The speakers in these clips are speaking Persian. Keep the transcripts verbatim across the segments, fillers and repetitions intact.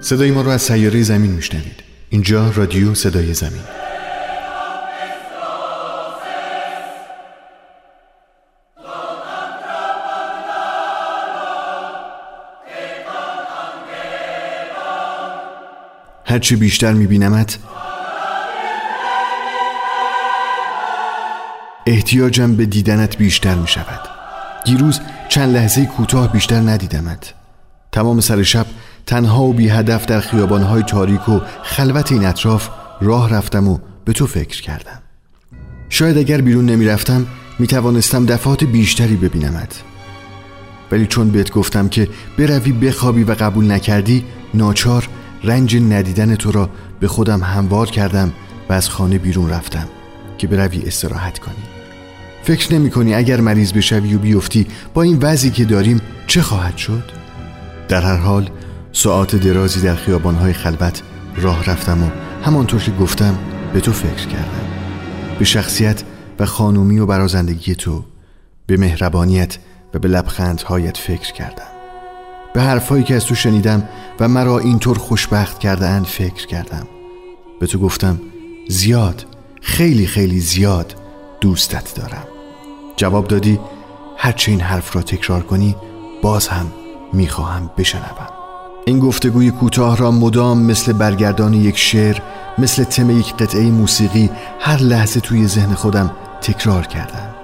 صدای ما رو از سیاره زمین میشنوید. اینجا رادیو صدای زمین. هرچی بیشتر میبینمت احتیاجم به دیدنت بیشتر میشود. دیروز چند لحظه کوتاه بیشتر ندیدمت. تمام سر شب تنها و بی هدف در خیابانهای تاریک و خلوت این اطراف راه رفتم و به تو فکر کردم. شاید اگر بیرون نمی رفتم می توانستم دفعات بیشتری ببینمت، ولی چون بهت گفتم که بروی بخوابی و قبول نکردی، ناچار رنج ندیدن تو را به خودم هموار کردم و از خانه بیرون رفتم که بروی استراحت کنی. فکر نمی کنی اگر مریض بشوی و بیفتی با این وضعی که داریم چه خواهد شد؟ در هر حال ساعت درازی در خیابانهای خلوت راه رفتم و همانطور که گفتم به تو فکر کردم، به شخصیت و خانومی و برازندگی تو، به مهربانیت و به لبخندهایت فکر کردم، به حرفایی که از تو شنیدم و مرا اینطور خوشبخت کرده‌اند فکر کردم. به تو گفتم زیاد، خیلی خیلی زیاد دوستت دارم. جواب دادی هرچه این حرف را تکرار کنی باز هم میخواهم بشنوم. این گفتگوی کوتاه را مدام مثل برگردان یک شعر، مثل تم یک قطعه موسیقی هر لحظه توی ذهن خودم تکرار کردم.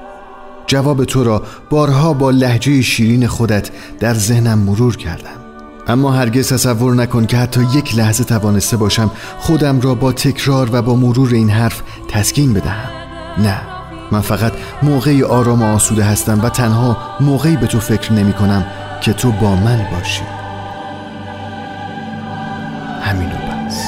جواب تو را بارها با لهجه شیرین خودت در ذهنم مرور کردم، اما هرگز تصور نکن که حتی یک لحظه توانسته باشم خودم را با تکرار و با مرور این حرف تسکین بدهم. نه، من فقط موقعی آرام و آسوده هستم و تنها موقعی به تو فکر نمی کنم که تو با من باشی. همینو بس.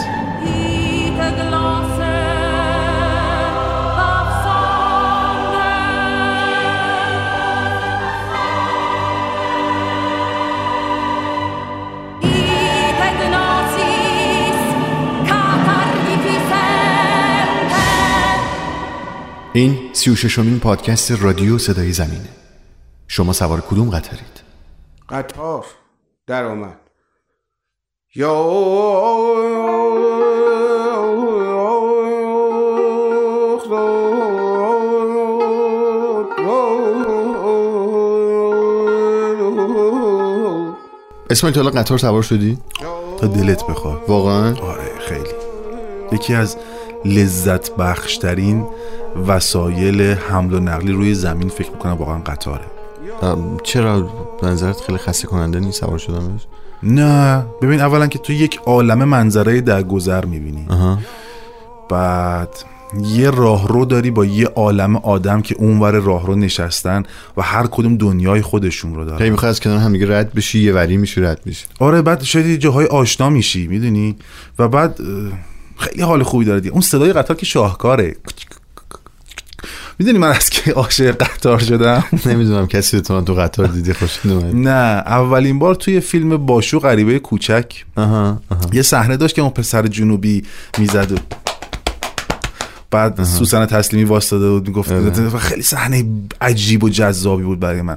این سی و ششمین پادکست رادیو صدای زمینه. شما سوار کدوم قطارید؟ قطار در آمد. یا اسماعیل، تا الان قطار سوار شدی؟ تا دلت بخواد واقعا؟ آره خیلی. یکی از لذت بخشترین وسایل حمل و نقلی روی زمین فکر میکنم واقعا قطاره. چرا منظرت خیلی خسته کننده نیست سوار شدنش؟ نه ببین، اولا که تو یک عالمه منظره در گذر میبینی، بعد یه راهرو داری با یه عالمه آدم که اونور راهرو نشستن و هر کدوم دنیای خودشون رو دارن. هی میخوای از کنار هم دیگه رد بشی، یه وری میشی رد میشی. آره، بعد شاید جاهای آشنا میشی میدونی، و بعد خیلی حال خوبی داره دیگه. اون صدای قطار که شاهکاره. میدونی من از که عاشق قطار شدم؟ نمیدونم کسی تو تو قطار دیدی خوشت اومد؟ نه، اولین بار توی فیلم باشو غریبه کوچک آها یه صحنه داشت که اون پسر جنوبی میزد و بعد سوسن تسلیمی واسطاده بود میگفت. خیلی صحنه عجیب و جذابی بود برای من.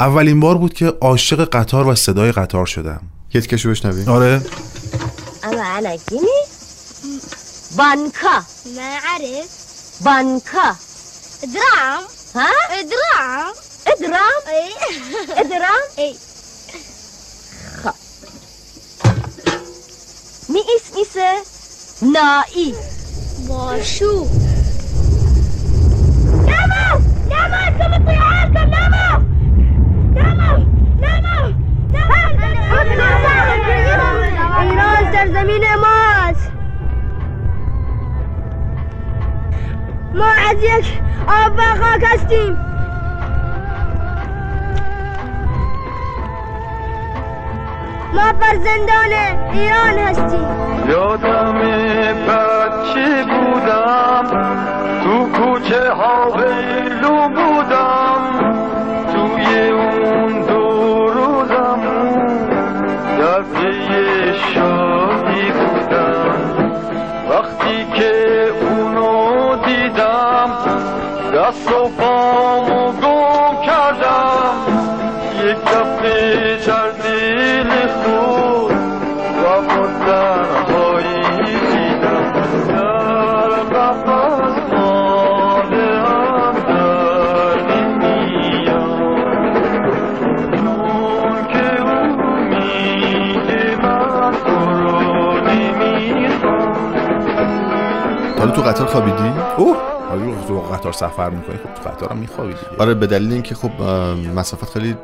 اولین بار بود که عاشق قطار و صدای قطار شدم. یه تیکشو بشنویم. آره. اما علکی بانکا نعرف بانکا درام ها درام درام ای درام ای خ می اسمیسه نایی باشو نمو نمو کمی طیار کن نمو نمو نمو نمو ایران در زمین ماست. ما از یک آب و خاک هستیم. ما فرزندان ایران هستیم. یادم بچه بودم، تو کوچه ها ویلو بودم، توی اون دو روزم دفعه شادی بودم. وقتی که اونو دیدم دست و پامو گم کردم، یک دفعه چردیل خود و خود تو قطار خوابیدی؟ اوه حالا تو قطار سفر میکنی خب تو قطار هم میخوابیدی. آره به دلیل اینکه خب مسافت خیلی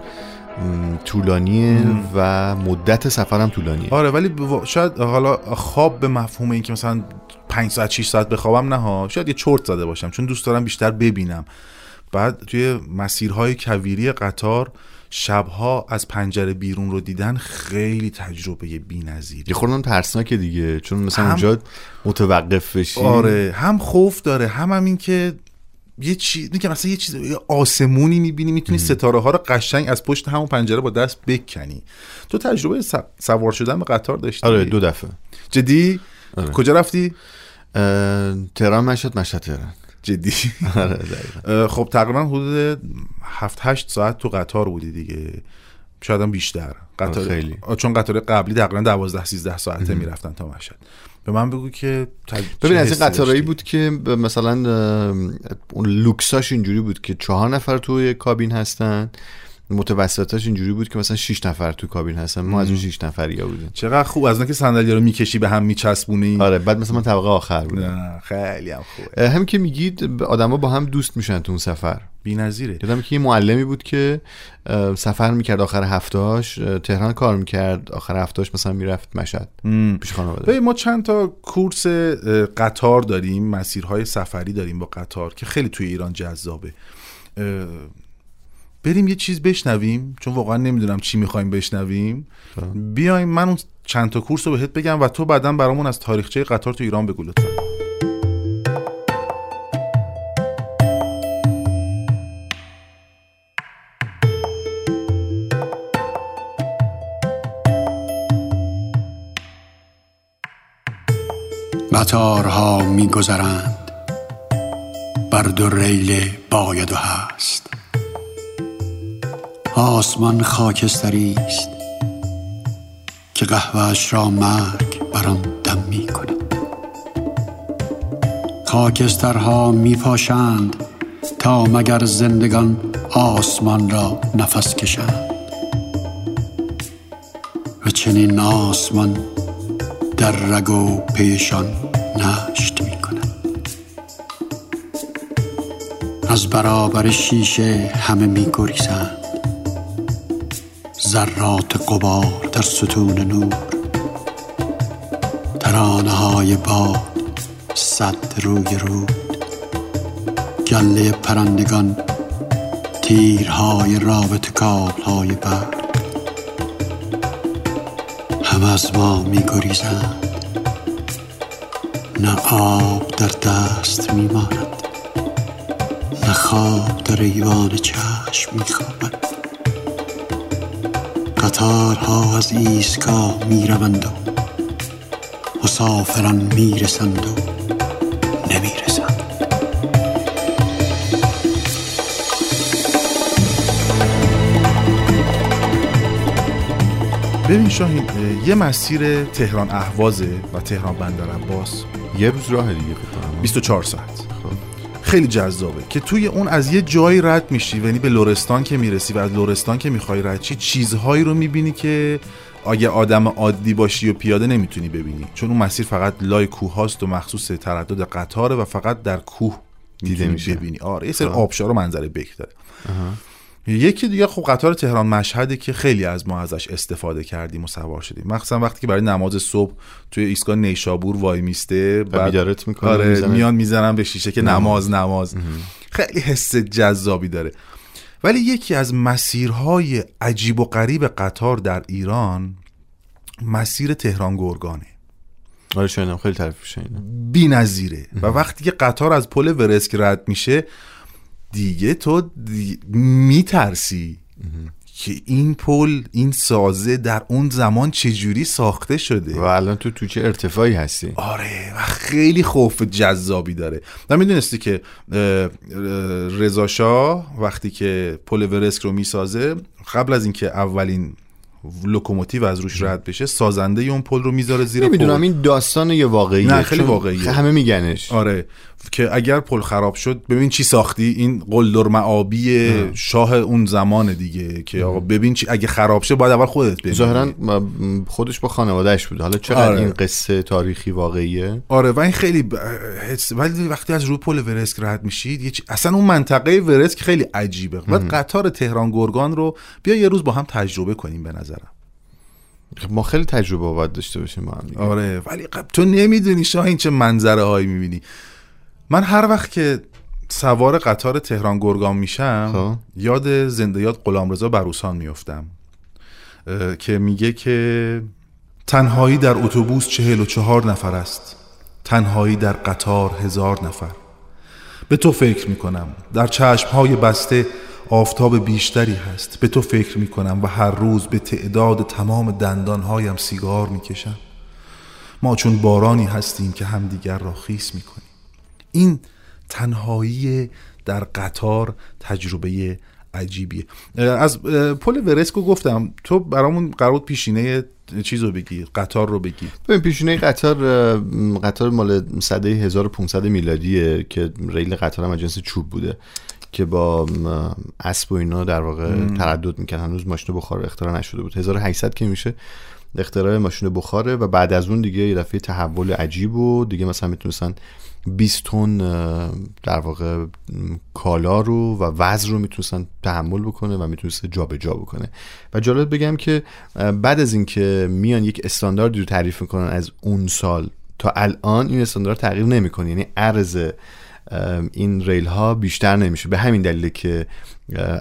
طولانیه و مدت سفرم طولانیه. آره ولی شاید حالا خواب به مفهوم این که مثلا پنج ساعت شش ساعت بخوابم نه ها، شاید یه چرت زده باشم چون دوست دارم بیشتر ببینم. بعد توی مسیرهای کویری قطار شبها از پنجره بیرون رو دیدن خیلی تجربه بی‌نظیره. یه خوردن ترسناکه دیگه چون مثلا هم... اونجا متوقف بشی. آره هم خوف داره هم هم این که یه چیز میگم مثلا یه چیز یه آسمونی میبینی میتونی ستاره ها رو قشنگ از پشت همون پنجره با دست بکنی. تو تجربه س... سوار شدن به قطار داشتی؟ آره دو دفعه. جدی؟ آره. کجا رفتی؟ اه... تهران مشهد مشهد تهران. جدی. خب تقریبا حدود هفت هشت ساعت تو قطار بودی دیگه، شاید هم بیشتر. قطار خیلی. چون قطار قبلی تقریبا دوازده سیزده ساعته میرفتن تا مشهد. به من بگو که ببین از این قطارایی بود که مثلا اون لوکساش اینجوری بود که چهار نفر توی کابین هستن، متوسطاش اینجوری بود که مثلا شش نفر تو کابین هستن، ما از اون شش نفریا بودیم. چقدر خوب از اون که صندلی‌ها رو میکشی به هم میچسبونی. آره بعد مثلا من طبقه آخر بودم. خیلی هم خوبه. همین که میگید آدما با هم دوست میشن تو اون سفر. بی‌نظیره. یادم که یه معلمی بود که سفر میکرد آخر هفته‌اش تهران کار میکرد، آخر هفته‌اش مثلا میرفت مشهد پیش خانواده. ببین ما چند تا کورس قطار داریم، مسیرهای سفری داریم با قطار که خیلی توی ایران جذابه. بریم یه چیز بشنویم چون واقعا نمیدونم چی میخوایم بشنویم. بیایم من اون چند تا کورس رو بهت بگم و تو بعداً برامون از تاریخچه قطار تو ایران بگو لطفا. قطارها میگذرند بر دو ریل باید و هست، آسمان خاکستری است که قهوه‌اش را مرگ برام دم می کند. خاکسترها می پاشند تا مگر زندگان آسمان را نفس کشند و چنین آسمان در رگ و پیشان نشت می کند. از برابر شیشه همه می گریزند، ذرات غبار در ستون نور، ترانه‌های باد صد روی رود، گله پرندگان، تیرهای رابط کابل‌های برق، هم از ما می‌گریزند نه آب در دست می‌ماند نه خواب در ایوان چشم می‌خوابد. قطارها از ایستگاه می روند و مسافران می رسند و نمی رسند. ببین شاهین یه مسیر تهران اهوازه و تهران بندر عباس یه روز راه دیگه بکنم بیست و چهار ساعت. خیلی جذابه که توی اون از یه جایی رد میشی و یعنی به لرستان که میرسی و از لرستان که میخوای رد شی چیزهایی رو میبینی که اگه آدم عادی باشی و پیاده نمیتونی ببینی، چون اون مسیر فقط لای کوه هاست و مخصوص تردد قطاره و فقط در کوه دیده میشه ببینی. آره یه سری آبشار و منظره بک داره. یکی دیگه خب قطار تهران مشهد که خیلی از ما ازش استفاده کردیم و سوار شدیم، مخصوصا وقتی که برای نماز صبح توی ایستگاه نیشابور وای میسته بیدارت میکنه میان میزنن به شیشه که نماز نماز. خیلی حس جذابی داره. ولی یکی از مسیرهای عجیب و غریب قطار در ایران مسیر تهران گرگانه. آره شاید خیلی تعریف شدین بی‌نظیره. و وقتی که قطار از پل ورسک رد میشه دیگه تو دی... میترسی که این پل این سازه در اون زمان چجوری ساخته شده و الان تو تو چه ارتفاعی هستی. آره و خیلی خوف جذابی داره. و میدونستی که رضا شاه وقتی که پل ورسک رو میسازه قبل از اینکه اولین لوکوموتیو از روش رد بشه سازنده اون پل رو میذاره زیر پل. نمیدونم این داستان یه واقعیه. نه خیلی واقعیه همه میگنش. آره که اگر پل خراب شد ببین چی ساختی، این قلدر معابی شاه اون زمان دیگه، که آقا ببین چی اگه خراب شد باید اول خودت ببین. ظاهرا خودش با خانوادهش بود. حالا چقدر آره. این قصه تاریخی واقعیه. آره و این خیلی ب... حس... ولی وقتی از رو پل ورسک رد میشید یه چی... اصلا اون منطقه ورسک خیلی عجیبه. بعد قطار تهران گرگان رو بیا یه روز با هم تجربه کنیم. به نظرم ما خیلی تجربه باید داشته باشیم ما. آره ولی قب... تو نمیدونی شاهین چه منظره هایی میبینی. من هر وقت که سوار قطار تهران گرگان میشم ها. یاد زنده یاد غلامرضا بروسان میافتم که میگه که تنهایی در اتوبوس چهل و چهار نفر است، تنهایی در قطار هزار نفر. به تو فکر میکنم، در چشمهای بسته آفتاب بیشتری هست. به تو فکر میکنم و هر روز به تعداد تمام دندانهایم سیگار میکشم. ما چون بارانی هستیم که همدیگر را خیس میکنیم. این تنهایی در قطار تجربه عجیبیه. از پل ورسک گفتم، تو برامون قرار پیشینه چیزو بگی، قطار رو بگی. ببین پیشینه قطار، قطار مال سده هزار و پانصد میلادیه که ریل قطار هم از جنس چوب بوده که با اسب و اینا در واقع مم. تردد میکنن. هنوز ماشین بخار اختراع نشده بود. هزار و هشتصد که میشه اختراع ماشین بخاره و بعد از اون دیگه یه دفعه تحول عجیب و دیگه مثلا میتونستن بیست تن در واقع کالا رو و وزن رو میتونستن تحمل بکنه و میتونسته جا به جا بکنه. و جالب بگم که بعد از اینکه میان یک استانداردی رو تعریف میکنن از اون سال تا الان این استاندارد تغییر نمیکنه، یعنی عرض این ریل ها بیشتر نمیشه. به همین دلیله که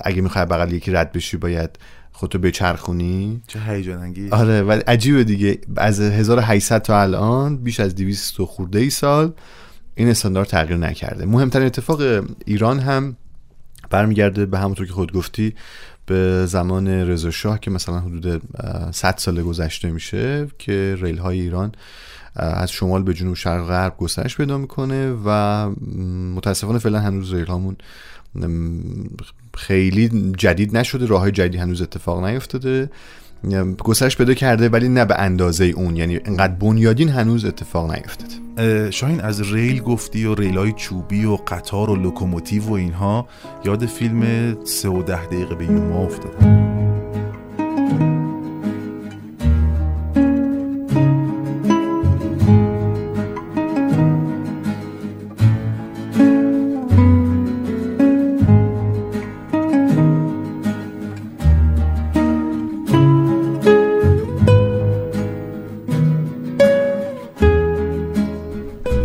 اگه میخوای بغل یکی رد بشی باید خودتو بچرخونی. چه هیجان انگیز. آره ولی عجیبه دیگه، از هزار و هشتصد تا الان بیش از دویست خورده ای سال این استاندارد تغییر نکرده. مهمترین اتفاق ایران هم برمیگرده به همونطور که خود گفتی به زمان رضا شاه که مثلا حدود صد سال گذشته میشه که ریل های ایران از شمال به جنوب شرق غرب گسترش پیدا میکنه و متاسفانه فعلا هنوز ریل هامون خیلی جدید نشده، راه های جدید هنوز اتفاق نیفتاده. گسترش پیدا کرده ولی نه به اندازه اون، یعنی انقدر بنیادین هنوز اتفاق نیفتاده. شاهین از ریل گفتی و ریلای چوبی و قطار و لوکوموتیو و اینها، یاد فیلم سه و ده دقیقه به یوما افتادم.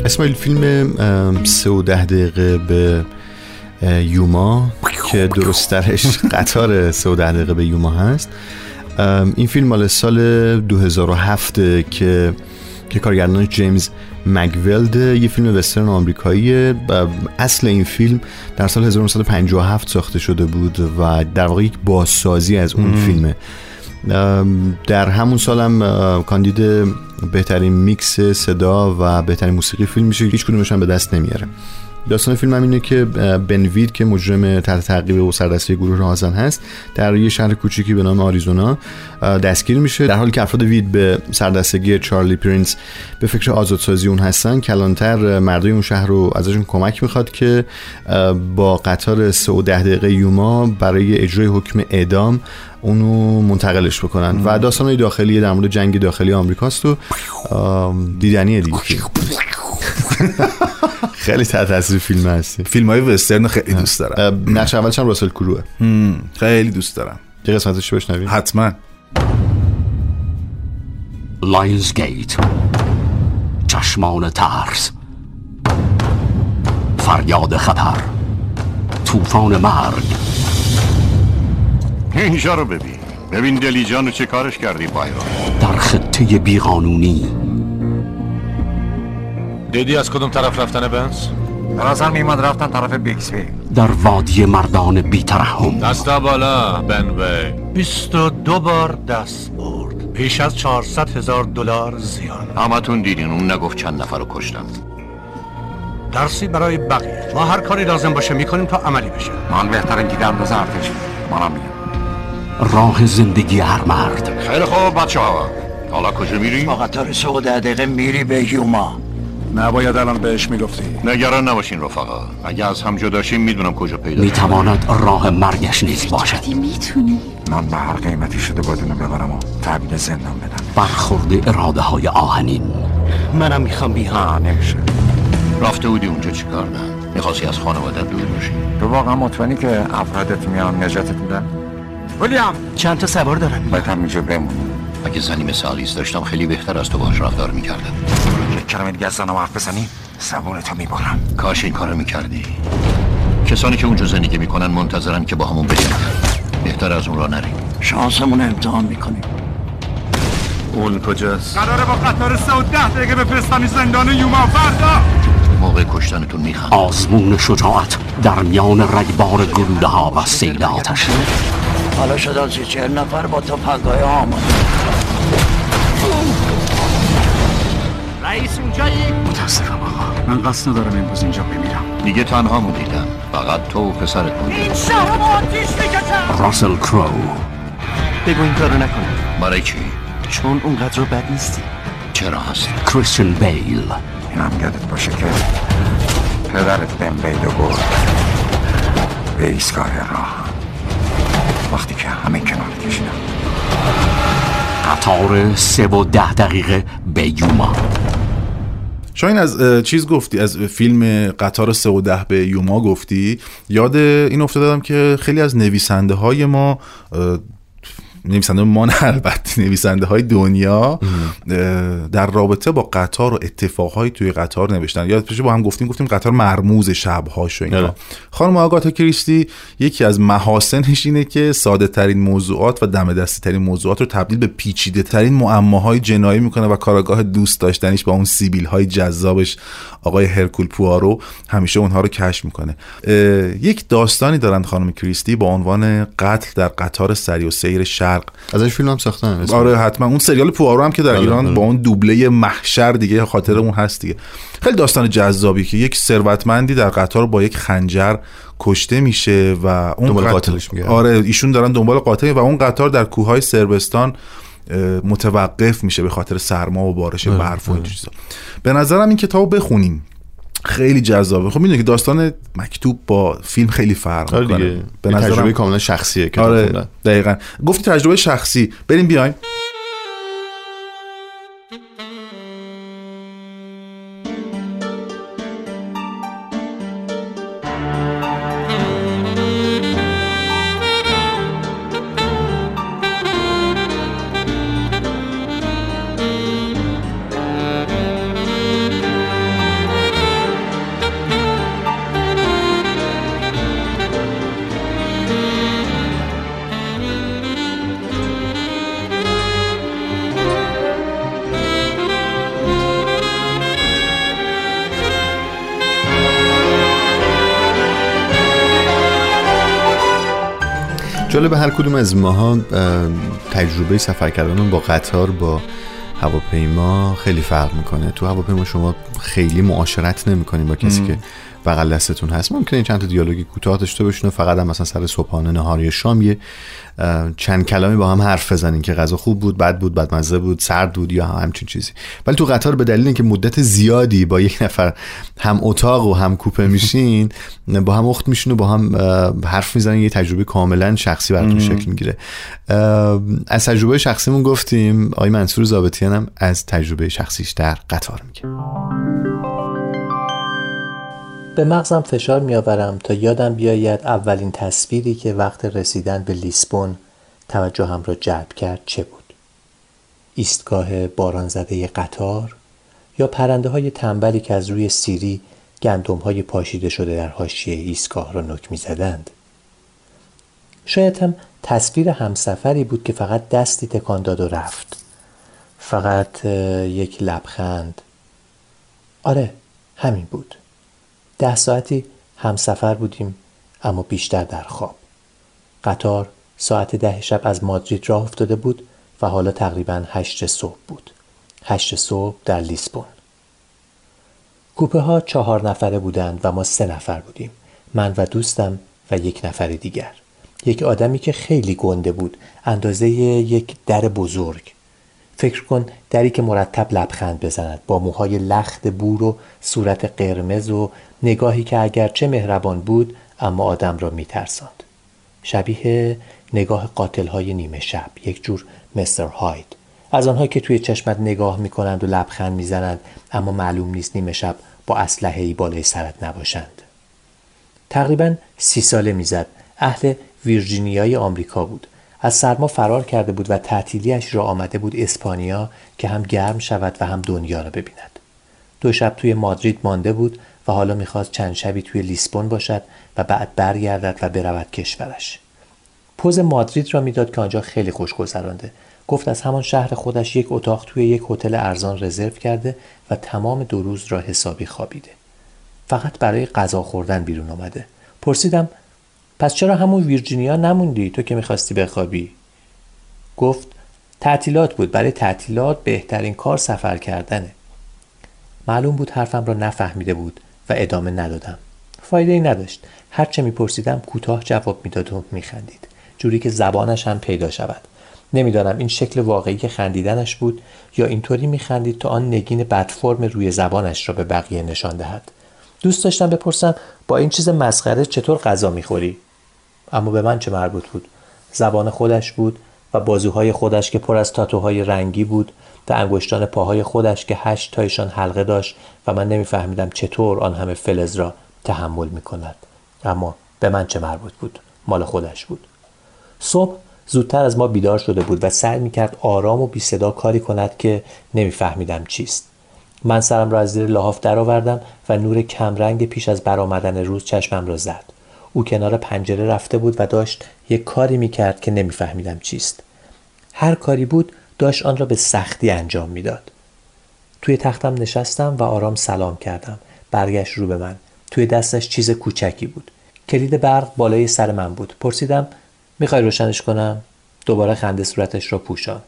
اسمایل فیلم سه و ده دقیقه به یوما که درسترش قطار سه و ده دقیقه به یوما هست. این فیلم مال سال دو هزار و هفت که که کارگردانش جیمز مگولد، یه فیلم وسترن آمریکاییه. اصل این فیلم در سال هزار و نهصد و پنجاه و هفت ساخته شده بود و در واقع یک بازسازی از اون فیلمه. در همون سالم هم کاندید بهترین میکس صدا و بهترین موسیقی فیلم میشه. هیچ کدومش هم به دست نمیاره. داستان فیلم هم اینه که بنوید که مجرم تحت تعقیب و سردسته گروه راهزن هست در یه شهر کوچیکی به نام آریزونا دستگیر میشه. در حالی که افراد وید به سردستگی چارلی پرینس به فکر آزادسازی اون هستن، کلانتر مردای اون شهر رو ازشون کمک میخواد که با قطار سه و ده دقیقه یوما برای اجرای حکم اعدام اونو منتقلش بکنن مم. و داستانای داخلی در مورد جنگ داخلی آمریکاست و دیدنیه دیگه. خیلی تحت تاثیر فیلم هستی. فیلم‌های وسترن خیلی دوست دارم. نقش اولش هم راسل کرو. خیلی دوست دارم. یه قسمتش بشنویم. حتما. لایونز گیت، چشمان ترس، فریاد خطر، طوفان مرگ. اینجا رو ببین، ببین دلیجانو چه کارش کردی بایران. در خطه بیقانونی. دیدی از کدوم طرف رفتنه بنز؟ برازم میمد رفتن طرف بیکسوی. در وادی مردان بی‌ترحم. دستا بالا بنوی. بیست و دو بار دست برد. پیش از چهارصد هزار دلار زیان. همتون دیدین اون نگفت چند نفر رو کشتن. درسی برای بقیه. ما هر کاری لازم باشه میکنیم تا عملی بشه. من بهتره دیدم روز ارتش. منم میگم. راه زندگی هر مرد. خیلی خوب بچه‌ها. حالا کجا میریم؟ با قطار سه و ده دقیقه میری به یوما. نباید الان بهش میگفتی. نگران نباشین رفقا، اگه از هم جداشیم میدونم کجا پیدا میتواند راه مرگش نیز باشد. میتونی من به هر قیمتی شده باید اینو ببرم و تحویل زندان بدم. برخورد اراده های آهنین. منم میخوام بیان. نمیشه. رفته بودی اونجا چیکار نه؟ میخواستی از خانواده دور بشی؟ تو واقعا مطمئنی که افرادت میان نجاتت میدن؟ ولیام چند تا سوار دارن. باید همینجا بمونی. اگه زنی مثل آلیس داشتم خیلی بهتر از تو باهاش رفتار میکردم. یک کلمه دیگه از زنم حرف بزنی زبونتو میبرم. کاش این کارو میکردی. کسانی که اونجا زندگی میکنن منتظرن که با همون بجنگن. بهتر از اون را نریم. شانسمون امتحان میکنیم. اون کجاست؟ قراره با قطار سعود ده دقیقه بفرستن زندان یوما فردا. موقع کشتنتون میخوام. آزمون شجاعت در میان رگبار گلوله ها و سیل آتش. حالا شدن سی چهر نفر با تفنگای آماده. رئیس اونجایی؟ متاسفم آقا، من قصد ندارم امروز اینجا بمیرم. دیگه تنها مدیدم، فقط تو و پسرت بودید. این شهر با آتیش میکشم. راسل کرو. بگو این کارو نکنی. برای چی؟ چون اونقدر بد نیستی. چرا هستی؟ کریستین بیل. این هم یادت باشه که پدرت بن بیلو برد به ایستگاه راه وقتی که همه کنار کشیدم. قطار سه و ده دقیقه به یوما. شاین از چیز گفتی، از فیلم قطار سه و ده به یوما گفتی، یاد این افتادم که خیلی از نویسنده های ما، نویسنده ما نه البته، نویسنده های دنیا در رابطه با قطار و اتفاقهای توی قطار نوشتن. یاد پیش با هم گفتیم گفتیم قطار مرموز شب‌هاش و اینا. خانم آگاتا کریستی یکی از محاسنش اینه که ساده ترین موضوعات و دم دستی ترین موضوعات رو تبدیل به پیچیده ترین معماهای جنایی میکنه و کارگاه دوست داشتنیش با اون سیبیل های جذابش آقای هرکول پوآرو همیشه اونها رو کشف میکنه. یک داستانی دارن خانم کریستی با عنوان قتل در قطار سری و سیر شرق. ازش فیلم هم ساختن. آره حتما. اون سریال پوآرو هم که در ایران آره. با اون دوبله محشر دیگه خاطر اون هست دیگه. خیلی داستان جذابی که یک ثروتمندی در قطار با یک خنجر کشته میشه و اون دنبال قطار... قاتلش میگه. آره ایشون دارن دنبال قاتل و اون قطار در کوههای سربستان متوقف میشه به خاطر سرما و بارش برف و این چیزا. به نظرم این کتابو بخونیم. خیلی جذابه. خب میدونی که داستان مکتوب با فیلم خیلی فرق آره میکنه. به نظرم تجربه کاملا شخصیه که آره دقیقاً. گفتی تجربه شخصی، بریم بیایم. جالب هر کدوم از ماها تجربه سفر کردن با قطار با هواپیما خیلی فرق میکنه. تو هواپیما شما خیلی معاشرت نمیکنین با کسی که بغل دستتون هست، ممکنه چند تا دیالوگ کوتاه داشته باشین و فقط هم مثلا سر صبحانه نهار یا شام یه چند کلامی با هم حرف بزنین که غذا خوب بود، بد بود، بدمزه بود، سرد بود یا همچین چیزی. ولی تو قطار به دلیل اینکه مدت زیادی با یک نفر هم اتاق و هم کوپه میشین، با هم اخت میشین و با هم حرف میزنین، یه تجربه کاملا شخصی براتون شکل میگیره. از تجربه شخصیمون گفتیم، آقای منصور ضابطیان هم از تجربه شخصیش در قطار میگه. به مغزم فشار می‌آورم تا یادم بیاید اولین تصویری که وقت رسیدن به لیسبون توجهم را جلب کرد چه بود. ایستگاه باران زده قطار یا پرنده‌های تنبلی که از روی سیری گندم‌های پاشیده شده در حاشیه ایستگاه را نوک می‌زدند. شاید هم تصویر همسفری بود که فقط دستی تکان داد و رفت. فقط یک لبخند. آره، همین بود. ده ساعتی همسفر بودیم اما بیشتر در خواب. قطار ساعت ده شب از مادرید راه افتاده بود و حالا تقریباً هشت صبح بود. هشت صبح در لیسبون. کوپه ها چهار نفره بودند و ما سه نفر بودیم. من و دوستم و یک نفر دیگر. یک آدمی که خیلی گنده بود. اندازه یک در بزرگ. فکر کن دری که مرتب لبخند بزند، با موهای لخت بور و صورت قرمز و نگاهی که اگرچه مهربان بود اما آدم را میترساند. شبیه نگاه قاتل‌های نیمه شب، یک جور مستر هاید، از آنها که توی چشمت نگاه میکنند و لبخند میزنند اما معلوم نیست نیمه شب با اسلحه‌ای بالای سرت نباشند. تقریباً سی ساله میزد، اهل ویرجینیای آمریکا بود. از سرما فرار کرده بود و تعطیلیش را آمده بود اسپانیا که هم گرم شود و هم دنیا را ببیند. دو شب توی مادرید مانده بود و حالا میخواست چند شبی توی لیسبون باشد و بعد برگردد و برود کشورش. پوز مادرید را میداد که آنجا خیلی خوش گذرانده. گفت از همان شهر خودش یک اتاق توی یک هتل ارزان رزرو کرده و تمام دو روز را حسابی خوابیده. فقط برای غذا خوردن بیرون آمده. پرسیدم پس چرا همون ویرجینیا نموندی، تو که میخواستی بخوابی؟ گفت تعطیلات بود، برای تعطیلات بهترین کار سفر کردنه. معلوم بود حرفم را نفهمیده بود و ادامه ندادم. فایده ای نداشت، هرچه میپرسیدم کوتاه جواب میداد و میخندید، جوری که زبانش هم پیدا شود. نمیدانم این شکل واقعی که خندیدنش بود یا اینطوری میخندید تا آن نگین بدفرم روی زبانش را به بقیه نشان دهد. دوست داشتم بپرسم با این چیز مسخره چطور غذا میخوری؟ اما به من چه مربوط بود؟ زبان خودش بود و بازوهای خودش که پر از تاتوهای رنگی بود و انگشتان پاهای خودش که هشت تایشان حلقه داشت و من نمیفهمیدم چطور آن همه فلز را تحمل میکند. اما به من چه مربوط بود؟ مال خودش بود. صبح زودتر از ما بیدار شده بود و سعی میکرد آرام و بی صدا کاری کند که نمیفهمیدم چیست. من سرم را از زیر لحاف درآوردم و نور کمرنگ پیش از برآمدن روز چشمم را زد. او کنار پنجره رفته بود و داشت یک کاری میکرد که نمیفهمیدم چیست. هر کاری بود داشت آن را به سختی انجام میداد. توی تختم نشستم و آرام سلام کردم. برگشت رو به من. توی دستش چیز کوچکی بود. کلید برق بالای سر من بود. پرسیدم میخوای روشنش کنم؟ دوباره خنده صورتش را پوشاند.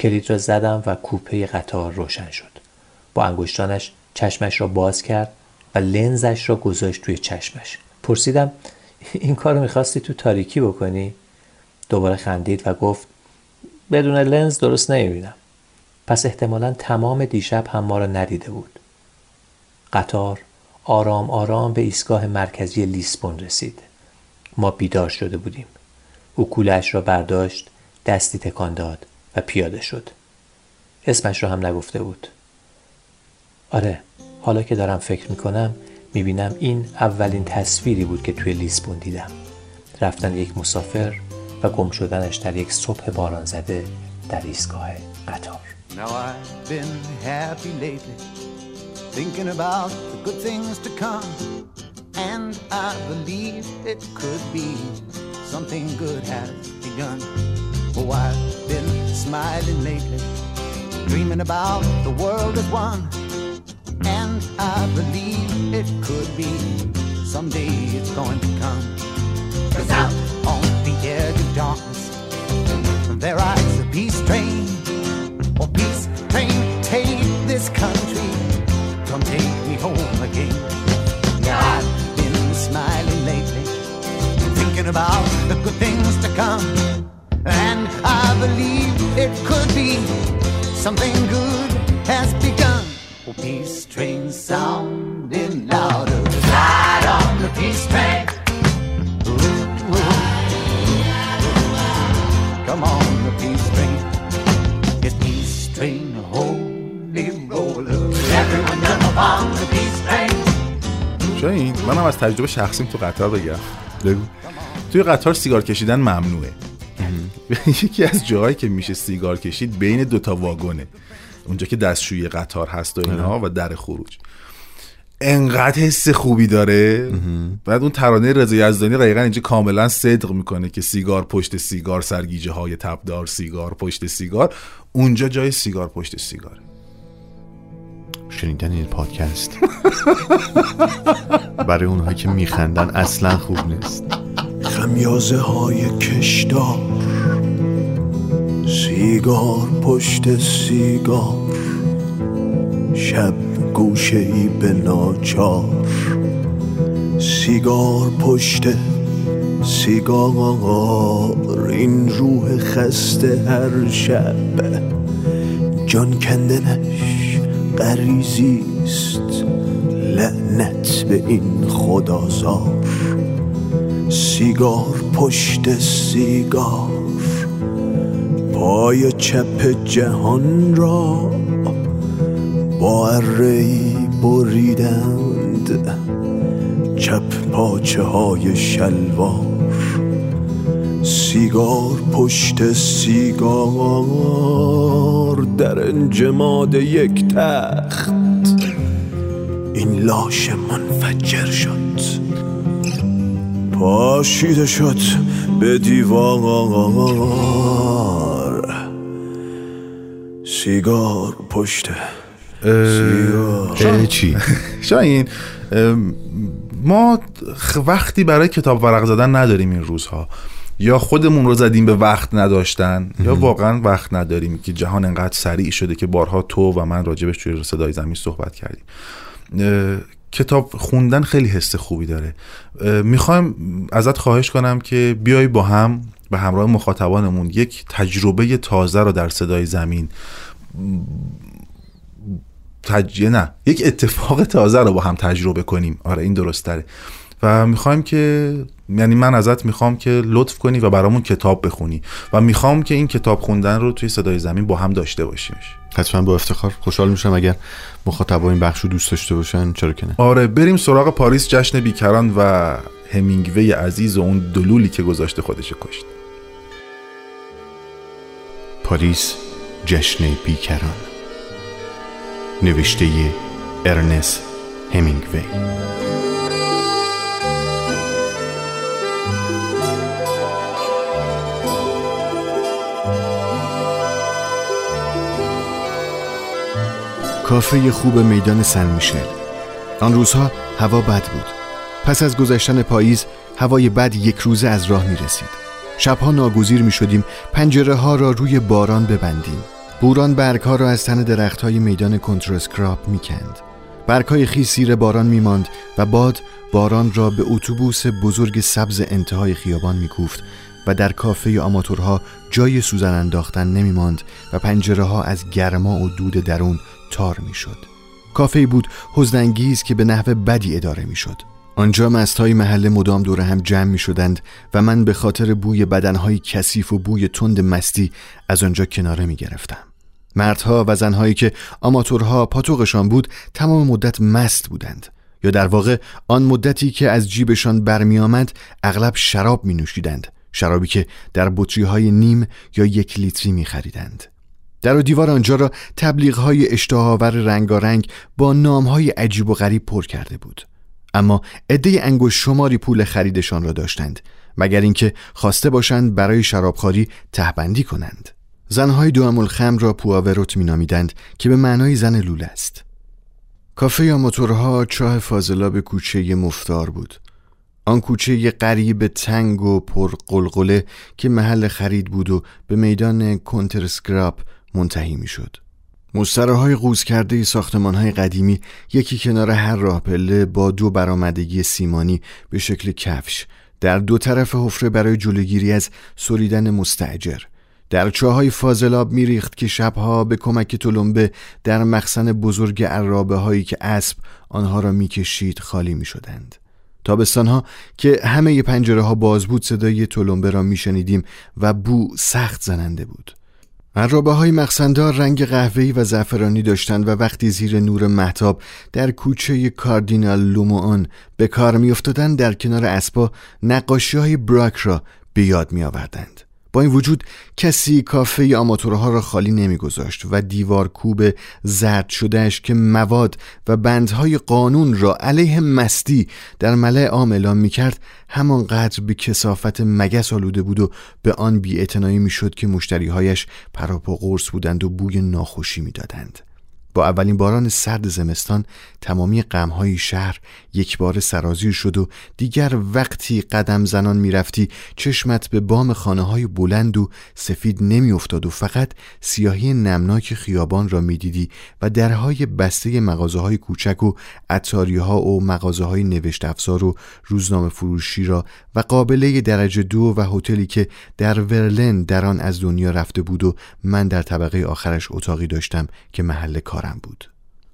کلید را زدم و کوپه قطار روشن شد. با انگشتانش چشمش را باز کرد و لنزش را گذاشت توی چشمش. پرسیدم این کار رو میخواستی تو تاریکی بکنی؟ دوباره خندید و گفت بدون لنز درست نمیبینم. پس احتمالاً تمام دیشب هم ما را ندیده بود. قطار آرام آرام به ایستگاه مرکزی لیسبون رسید. ما بیدار شده بودیم. او کوله‌اش را برداشت، دستی تکان داد و پیاده شد. اسمش را هم نگفته بود. آره، حالا که دارم فکر میکنم میبینم این اولین تصویری بود که توی لیسبون دیدم. رفتن یک مسافر و گم شدنش در یک صبح باران زده در ایستگاه قطار. Now I've been happy lately, thinking about the good things to come, and I believe it could be something good has begun. Oh, I've been smiling lately, dreaming about the world as one. And I believe it could be someday it's going to come. 'Cause out on the edge of darkness there rides a peace train. Oh, peace train, take this country, come take me home again. Now I've been smiling lately, thinking about the good things to come. And I believe it could be something good has begun. Oh, peace train sounding louder, ride on the peace train. Ooh, ooh, ooh. Come on the peace train. It's peace train, holy roller. Everyone jump upon the peace train. شاید منم از تجربه شخصیم تو قطار بگم. توی قطار سیگار کشیدن ممنوعه. یکی از جاهایی که میشه سیگار کشید بین دوتا واگونه، اونجا که دستشویی قطار هست و اینها و در خروج. انقدر حس خوبی داره. بعد اون ترانه رضا یزدانی دقیقاً اینجا کاملا صدق میکنه که سیگار پشت سیگار، سرگیجه های تبدار، سیگار پشت سیگار. اونجا جای سیگار پشت سیگاره. شنیدن این پادکست برای اونها که میخندن اصلا خوب نیست. خمیازه های کشدار، سیگار پشت سیگار، شب گوشه ای به ناچار، سیگار پشت سیگار، این روح خسته هر شب جان کندنش غریزیست، لعنت به این خدازار، سیگار پشت سیگار، پای چپ جهان را با اره‌ای بریدند، چپ پاچه های شلوار، سیگار پشت سیگار، در انجماد یک تخت این لاشه منفجر شد، پاشیده شد به دیوار، سیگار پشت سیگار. چی؟ شاید ما وقتی برای کتاب ورق زدن نداریم این روزها، یا خودمون رو زدیم به وقت نداشتن یا واقعا وقت نداریم که جهان انقدر سریع شده که بارها تو و من راجبش توی صدای زمین صحبت کردیم. کتاب خوندن خیلی حس خوبی داره. میخوایم ازت خواهش کنم که بیای با هم به همراه مخاطبانمون یک تجربه تازه رو در صدای زمین تج... نه یک اتفاق تازه رو با هم تجربه کنیم. آره این درستره. و میخوایم که یعنی من ازت میخوام که لطف کنی و برامون کتاب بخونی و میخوام که این کتاب خوندن رو توی صدای زمین با هم داشته باشیم. حتما با افتخار. خوشحال میشم اگر مخاطبای این بخش رو دوست داشته باشن، چرا که نه. آره بریم سراغ پاریس جشن بیکران و همینگوی عزیز و اون دلولی که گذاشته خودش کشت. پاریس جشن بیکران، نوشته ارنست همینگوی. کافه خوب میدان سن میشل. آن روزها هوا بد بود. پس از گذشتن پاییز هوای بد یک روزه از راه میرسید. شبها ناگزیر میشدیم پنجره ها را روی باران ببندیم. بوران برگ ها را از تن درخت های میدان کنترسکراپ میکند. برگ های خیس زیر باران میماند و باد باران را به اتوبوس بزرگ سبز انتهای خیابان میکوفت و در کافه آماتورها جای سوزن انداختن نمیماند و پنجره ها از گرما و دود درون تار میشد. کافه‌ای بود حزن‌انگیز که به نحو بدی اداره میشد. آنجا مست‌های محله مدام دور هم جمع میشدند و من به خاطر بوی بدنهای کثیف و بوی تند مستی از آنجا کناره میگرفتم. مردها و زنهایی که آماتورها پاتوقشان بود تمام مدت مست بودند، یا در واقع آن مدتی که از جیبشان برمیآمد اغلب شراب می نوشیدند، شرابی که در بطری‌های نیم یا یک لیتری می خریدند. در و دیوار آنجا را تبلیغ‌های اشتهاور رنگارنگ با نام‌های عجیب و غریب پر کرده بود، اما عده‌ای انگشت شماری پول خریدشان را داشتند، مگر اینکه خواسته باشند برای شرابخواری ته‌بندی کنند. زن‌های دوام‌الخمر را پواوروت می‌نامیدند که به معنای زن لوله است. کافه آماتورها چاه فاضلاب کوچه مفتار بود، آن کوچه قریب تنگ و پر قلقله که محل خرید بود و به میدان کنترسکراپ منتهی می شد. مسترهای قوز کرده ساختمانهای قدیمی یکی کنار هر راه پله با دو برآمدگی سیمانی به شکل کفش، در دو طرف حفره برای جلوگیری از سریدن مستاجر. در چاهای فاضلاب می ریخت که شبها به کمک تلمبه در مخزن بزرگ عرابه هایی که اسب آنها را می کشید خالی می شدند. تابستانها که همه ی پنجره ها باز بود صدای تلمبه را می شنیدیم و بو سخت زننده بود. عرابه های مخزندار رنگ قهوه‌ای و زعفرانی داشتند و وقتی زیر نور مهتاب در کوچه کاردینال لوموان به کار می افتادند در کنار اسبا نقاشی های براک را به یاد می آوردند. با این وجود کسی کافه آماتورها را خالی نمی گذاشت و دیوار کوب زرد شدهش که مواد و بندهای قانون را علیه مستی در ملأ عام اعلام می کرد همانقدر به کثافت مگس آلوده بود و به آن بی‌اعتنایی می شد که مشتریهایش پروپا قرص بودند و بوی ناخوشی می دادند. با اولین باران سرد زمستان تمامی غم‌های شهر یک بار سرازیر شد و دیگر وقتی قدم زنان می رفتی چشمت به بام خانه‌های بلند و سفید نمی افتاد و فقط سیاهی نمناک خیابان را می دیدی و درهای بسته مغازه‌های کوچک و عطاری‌ها و مغازه‌های نوشت افزار و روزنامه فروشی را و قابله درجه دو و هتلی که در ورلن در آن از دنیا رفته بود و من در طبقه آخرش اتاقی داشتم که محل کارم بود.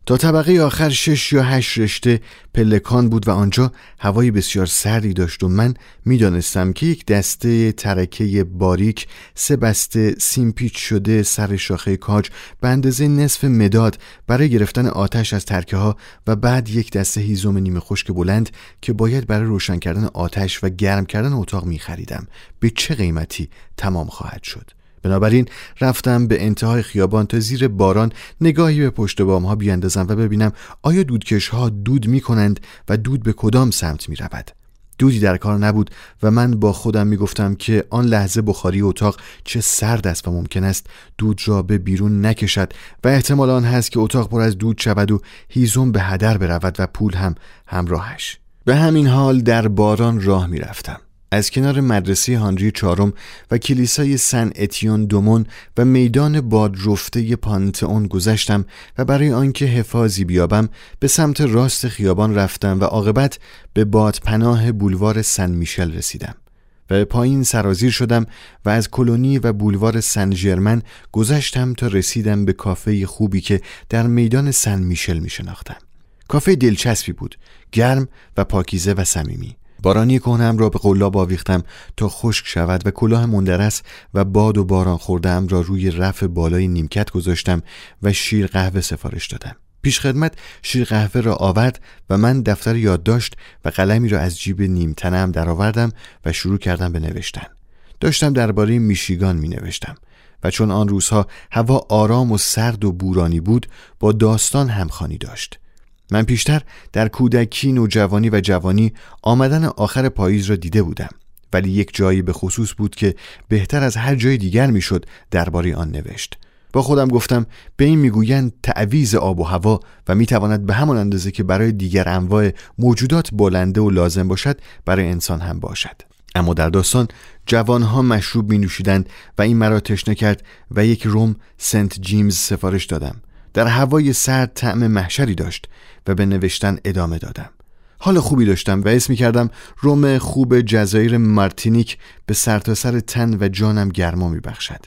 تا طبقه آخر شش یا هشت رشته پلکان بود و آنجا هوای بسیار سردی داشت و من می‌دانستم که یک دسته ترکه باریک سه بسته سیمپیچ شده سر شاخه کاج به اندازه نصف مداد برای گرفتن آتش از ترکه ها و بعد یک دسته هیزم نیمه خشک بلند که باید برای روشن کردن آتش و گرم کردن اتاق می خریدم به چه قیمتی تمام خواهد شد. بنابراین رفتم به انتهای خیابان تا زیر باران نگاهی به پشت بام‌ها بیاندازم و ببینم آیا دودکش‌ها دود می‌کنند و دود به کدام سمت می‌رود. دودی در کار نبود و من با خودم می‌گفتم که آن لحظه بخاری اتاق چه سرد است و ممکن است دود را به بیرون نکشد و احتمال آن هست که اتاق پر از دود شود و هیزم به هدر برود و پول هم همراهش. به همین حال در باران راه می‌رفتم. از کنار مدرسه هانری چهارم و کلیسای سن اتیون دومون و میدان بادرفته پانتئون گذشتم و برای آنکه حفاظی بیابم به سمت راست خیابان رفتم و عاقبت به بادپناه بولوار سن میشل رسیدم و پایین سرازیر شدم و از کلونی و بولوار سن ژرمن گذشتم تا رسیدم به کافه خوبی که در میدان سن میشل میشناختم. کافه دلچسبی بود، گرم و پاکیزه و صمیمی. بارانی کهنه‌ام را به قلاب آویختم تا خشک شود و کلاه مندرس و باد و باران خورده‌ام را روی رف بالای نیمکت گذاشتم و شیر قهوه سفارش دادم. پیش خدمت شیر قهوه را آورد و من دفتر یادداشت و قلمی را از جیب نیم تنه‌ام درآوردم و شروع کردم به نوشتن. داشتم درباره میشیگان می‌نوشتم و چون آن روزها هوا آرام و سرد و بورانی بود با داستان همخوانی داشت. من پیشتر در کودکی، نوجوانی و جوانی آمدن آخر پاییز را دیده بودم، ولی یک جایی به خصوص بود که بهتر از هر جای دیگر میشد درباره آن نوشت. با خودم گفتم به این میگویند تعویض آب و هوا و میتواند به همان اندازه که برای دیگر انواع موجودات بلنده و لازم باشد برای انسان هم باشد. اما در داستان جوانها مشروب می نوشیدند و این مرا تشنه کرد و یک رم سنت جیمز سفارش دادم. در هوای سرد طعم محشری داشت و به نوشتن ادامه دادم. حال خوبی داشتم و حس می‌کردم رم خوب جزایر مارتینیک به سرتاسر تن و جانم گرما می‌بخشد.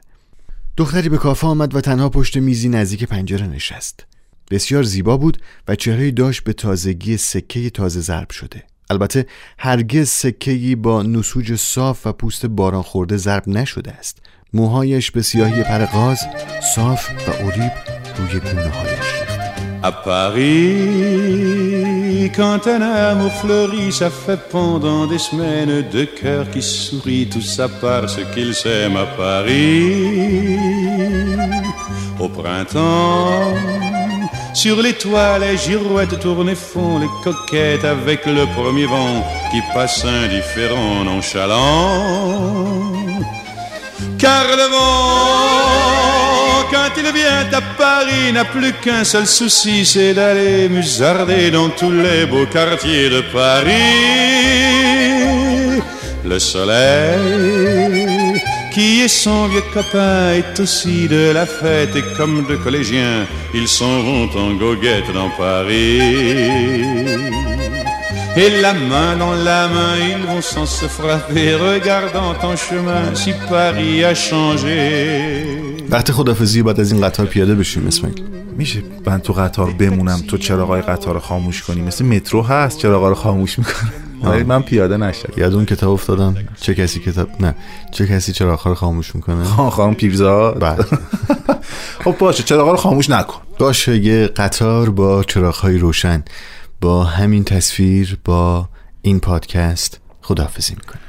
دختری به کافه آمد و تنها پشت میزی نزدیک پنجره نشست. بسیار زیبا بود و چهره‌ای داشت به تازگی سکه تازه ضرب شده. البته هرگز سکه‌ای با نسوج صاف و پوست باران خورده ضرب نشده است. موهایش به سیاهی پر غاز، صاف و عریب روی گونه‌هایش. À Paris, quand un amour fleurit, ça fait pendant des semaines deux cœurs qui sourient, tout ça parce qu'ils s'aiment à Paris. Au printemps, sur les toits, les girouettes tournent et font les coquettes avec le premier vent qui passe indifférent, nonchalant. Car le vent, quand il vient à Paris, n'a plus qu'un seul souci, c'est d'aller musarder dans tous les beaux quartiers de Paris. Le soleil, qui est son vieux copain, est aussi de la fête, et comme deux collégiens, ils s'en vont en goguette dans Paris. Et la main dans la main, ils vont sans se frapper, regardant en chemin si Paris a changé. وقت خدافزی بعد از این قطار پیاده بشیم. اسمک میشه من تو قطار بمونم تو چراغای قطار خاموش کنی؟ مثل مترو هست چراغا رو خاموش میکنه. ولی من پیاده نشم. یاد اون کتاب افتادم چه کسی کتاب نه چه کسی چراغا رو خاموش میکنه. ها خانم پیرزا. بله. خب باشه چراغا رو خاموش نکن. باشه یه قطار با چراغ‌های روشن. با همین تصویر با این پادکست خداحافظی میکنم.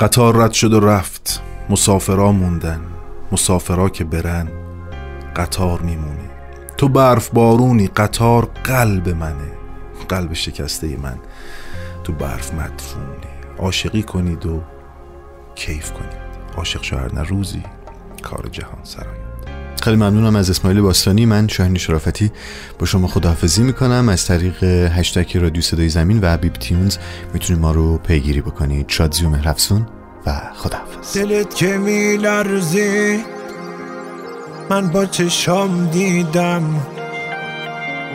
قطار رد شد و رفت، مسافرا موندن، مسافرا که برن قطار میمونه. تو برف بارونی، قطار قلب منه، قلب شکسته من. تو برف مدفونی، عاشقی کنید و کیف کنید، عاشق شوهر نه روزی کار جهان سرایند. خیلی ممنونم از اسماعیل باستانی. من شاهین شرافتی با شما خداحافظی میکنم. از طریق هشتگ رادیو صدای زمین و بیب تیونز میتونید ما رو پیگیری بکنید. شادزی و مهرافسون و خداحافظ. دلت که میلرزی من با چشام دیدم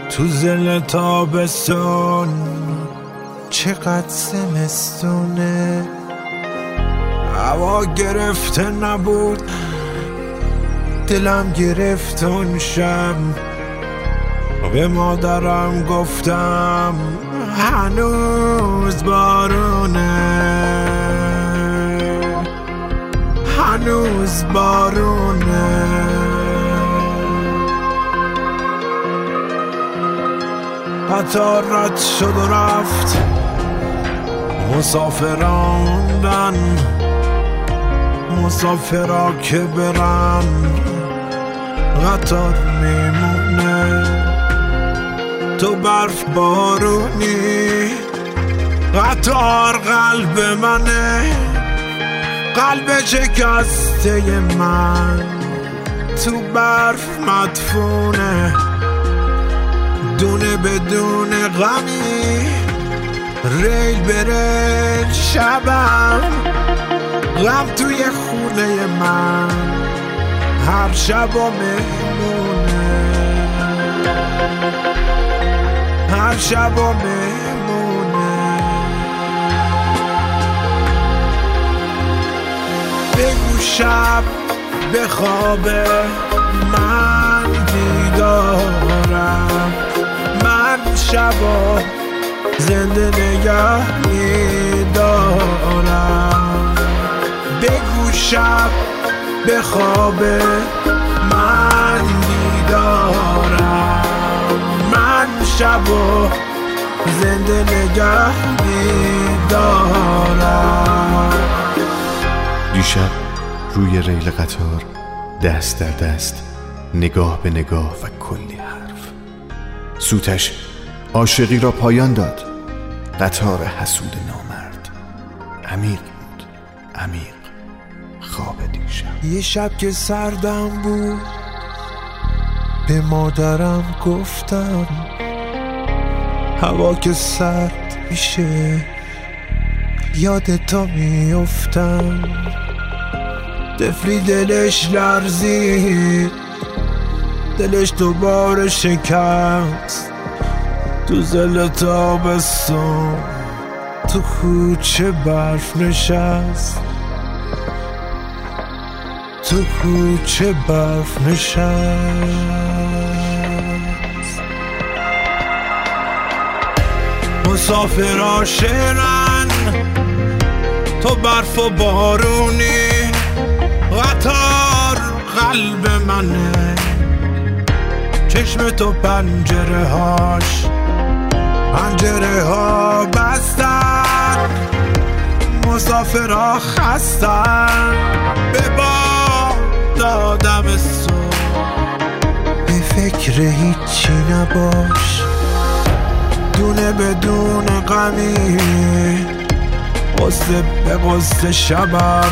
تو زل تابستون چقدر سمستونه، هوا گرفته نبود دلم گرفت اون شب به مادرم گفتم هنوز بارونه هنوز بارونه. قطار رد شد و رفت مسافراندن مسافرا که برن قطار میمونه تو برف بارونی. قطار قلب منه قلب شکسته من تو برف مدفونه دونه بدون غمی ریل بره شبم غم توی خونه من هر شب و مهمونه هر شب و مهمونه. بگو شب بخوابه من بیدارم من شبا زنده نگه میدارم. بگو شب بخوابه من بیدارم من شبا زنده نگه میدارم. دیشب روی ریل قطار دست در دست نگاه به نگاه و کلی حرف سوتش عاشقی را پایان داد. قطار حسود نامرد عمیق بود عمیق خواب دیشب. یه شب که سردم بود به مادرم گفتم هوا که سرد میشه یاد تو میافتم. طفلی دلش لرزید دلش دوباره شکست تو زل تابستون تو کوچه برف نشست تو کوچه برف نشست. مسافرها شعرن تو برف و بارونی. قطار قلب منه چشم تو پنجره هاش پنجره ها بستن مسافرها خستن به باد دادم سو به فکر هیچی نباش دونه بدون غمی قصه به قصه شبم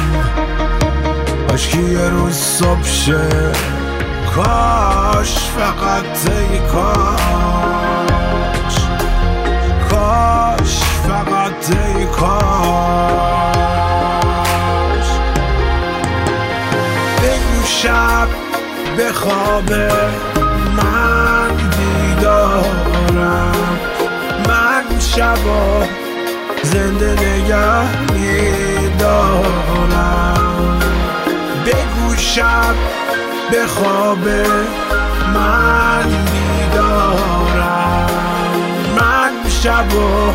عشقی یه روز صبح شه. کاش فقط ای کاش کاش فقط ای کاش. بگو شب بخوابه من بیدارم من شبا زنده نگه میدارم. بگو شب به خواب من بیدارم من شبو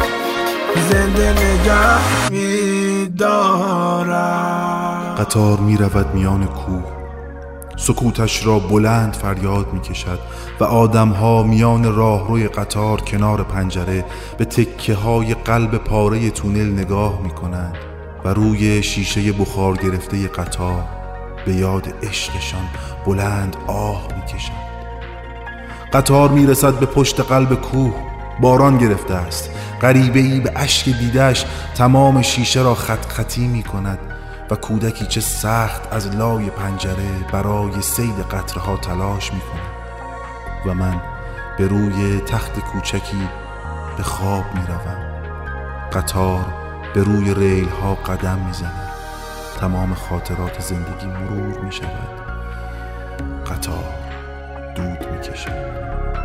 زنده نگه میدارم. قطار میرود میان کوه سکوتش را بلند فریاد میکشد و آدمها میان راهروی قطار کنار پنجره به تکه های قلب پاره تونل نگاه میکنند و روی شیشه بخار گرفته قطار به یاد عشقشان بلند آه میکشند. قطار میرسد به پشت قلب کوه. باران گرفته است. غریبه‌ای به اشک دیدش تمام شیشه را خط خطی میکند و کودکی چه سخت از لای پنجره برای صید قطره‌ها تلاش می‌کند و من به روی تخت کوچکی به خواب می‌روم. قطار به روی ریل‌ها قدم می‌زند. تمام خاطرات زندگی مرور می‌شود. قطار دود می‌کشد.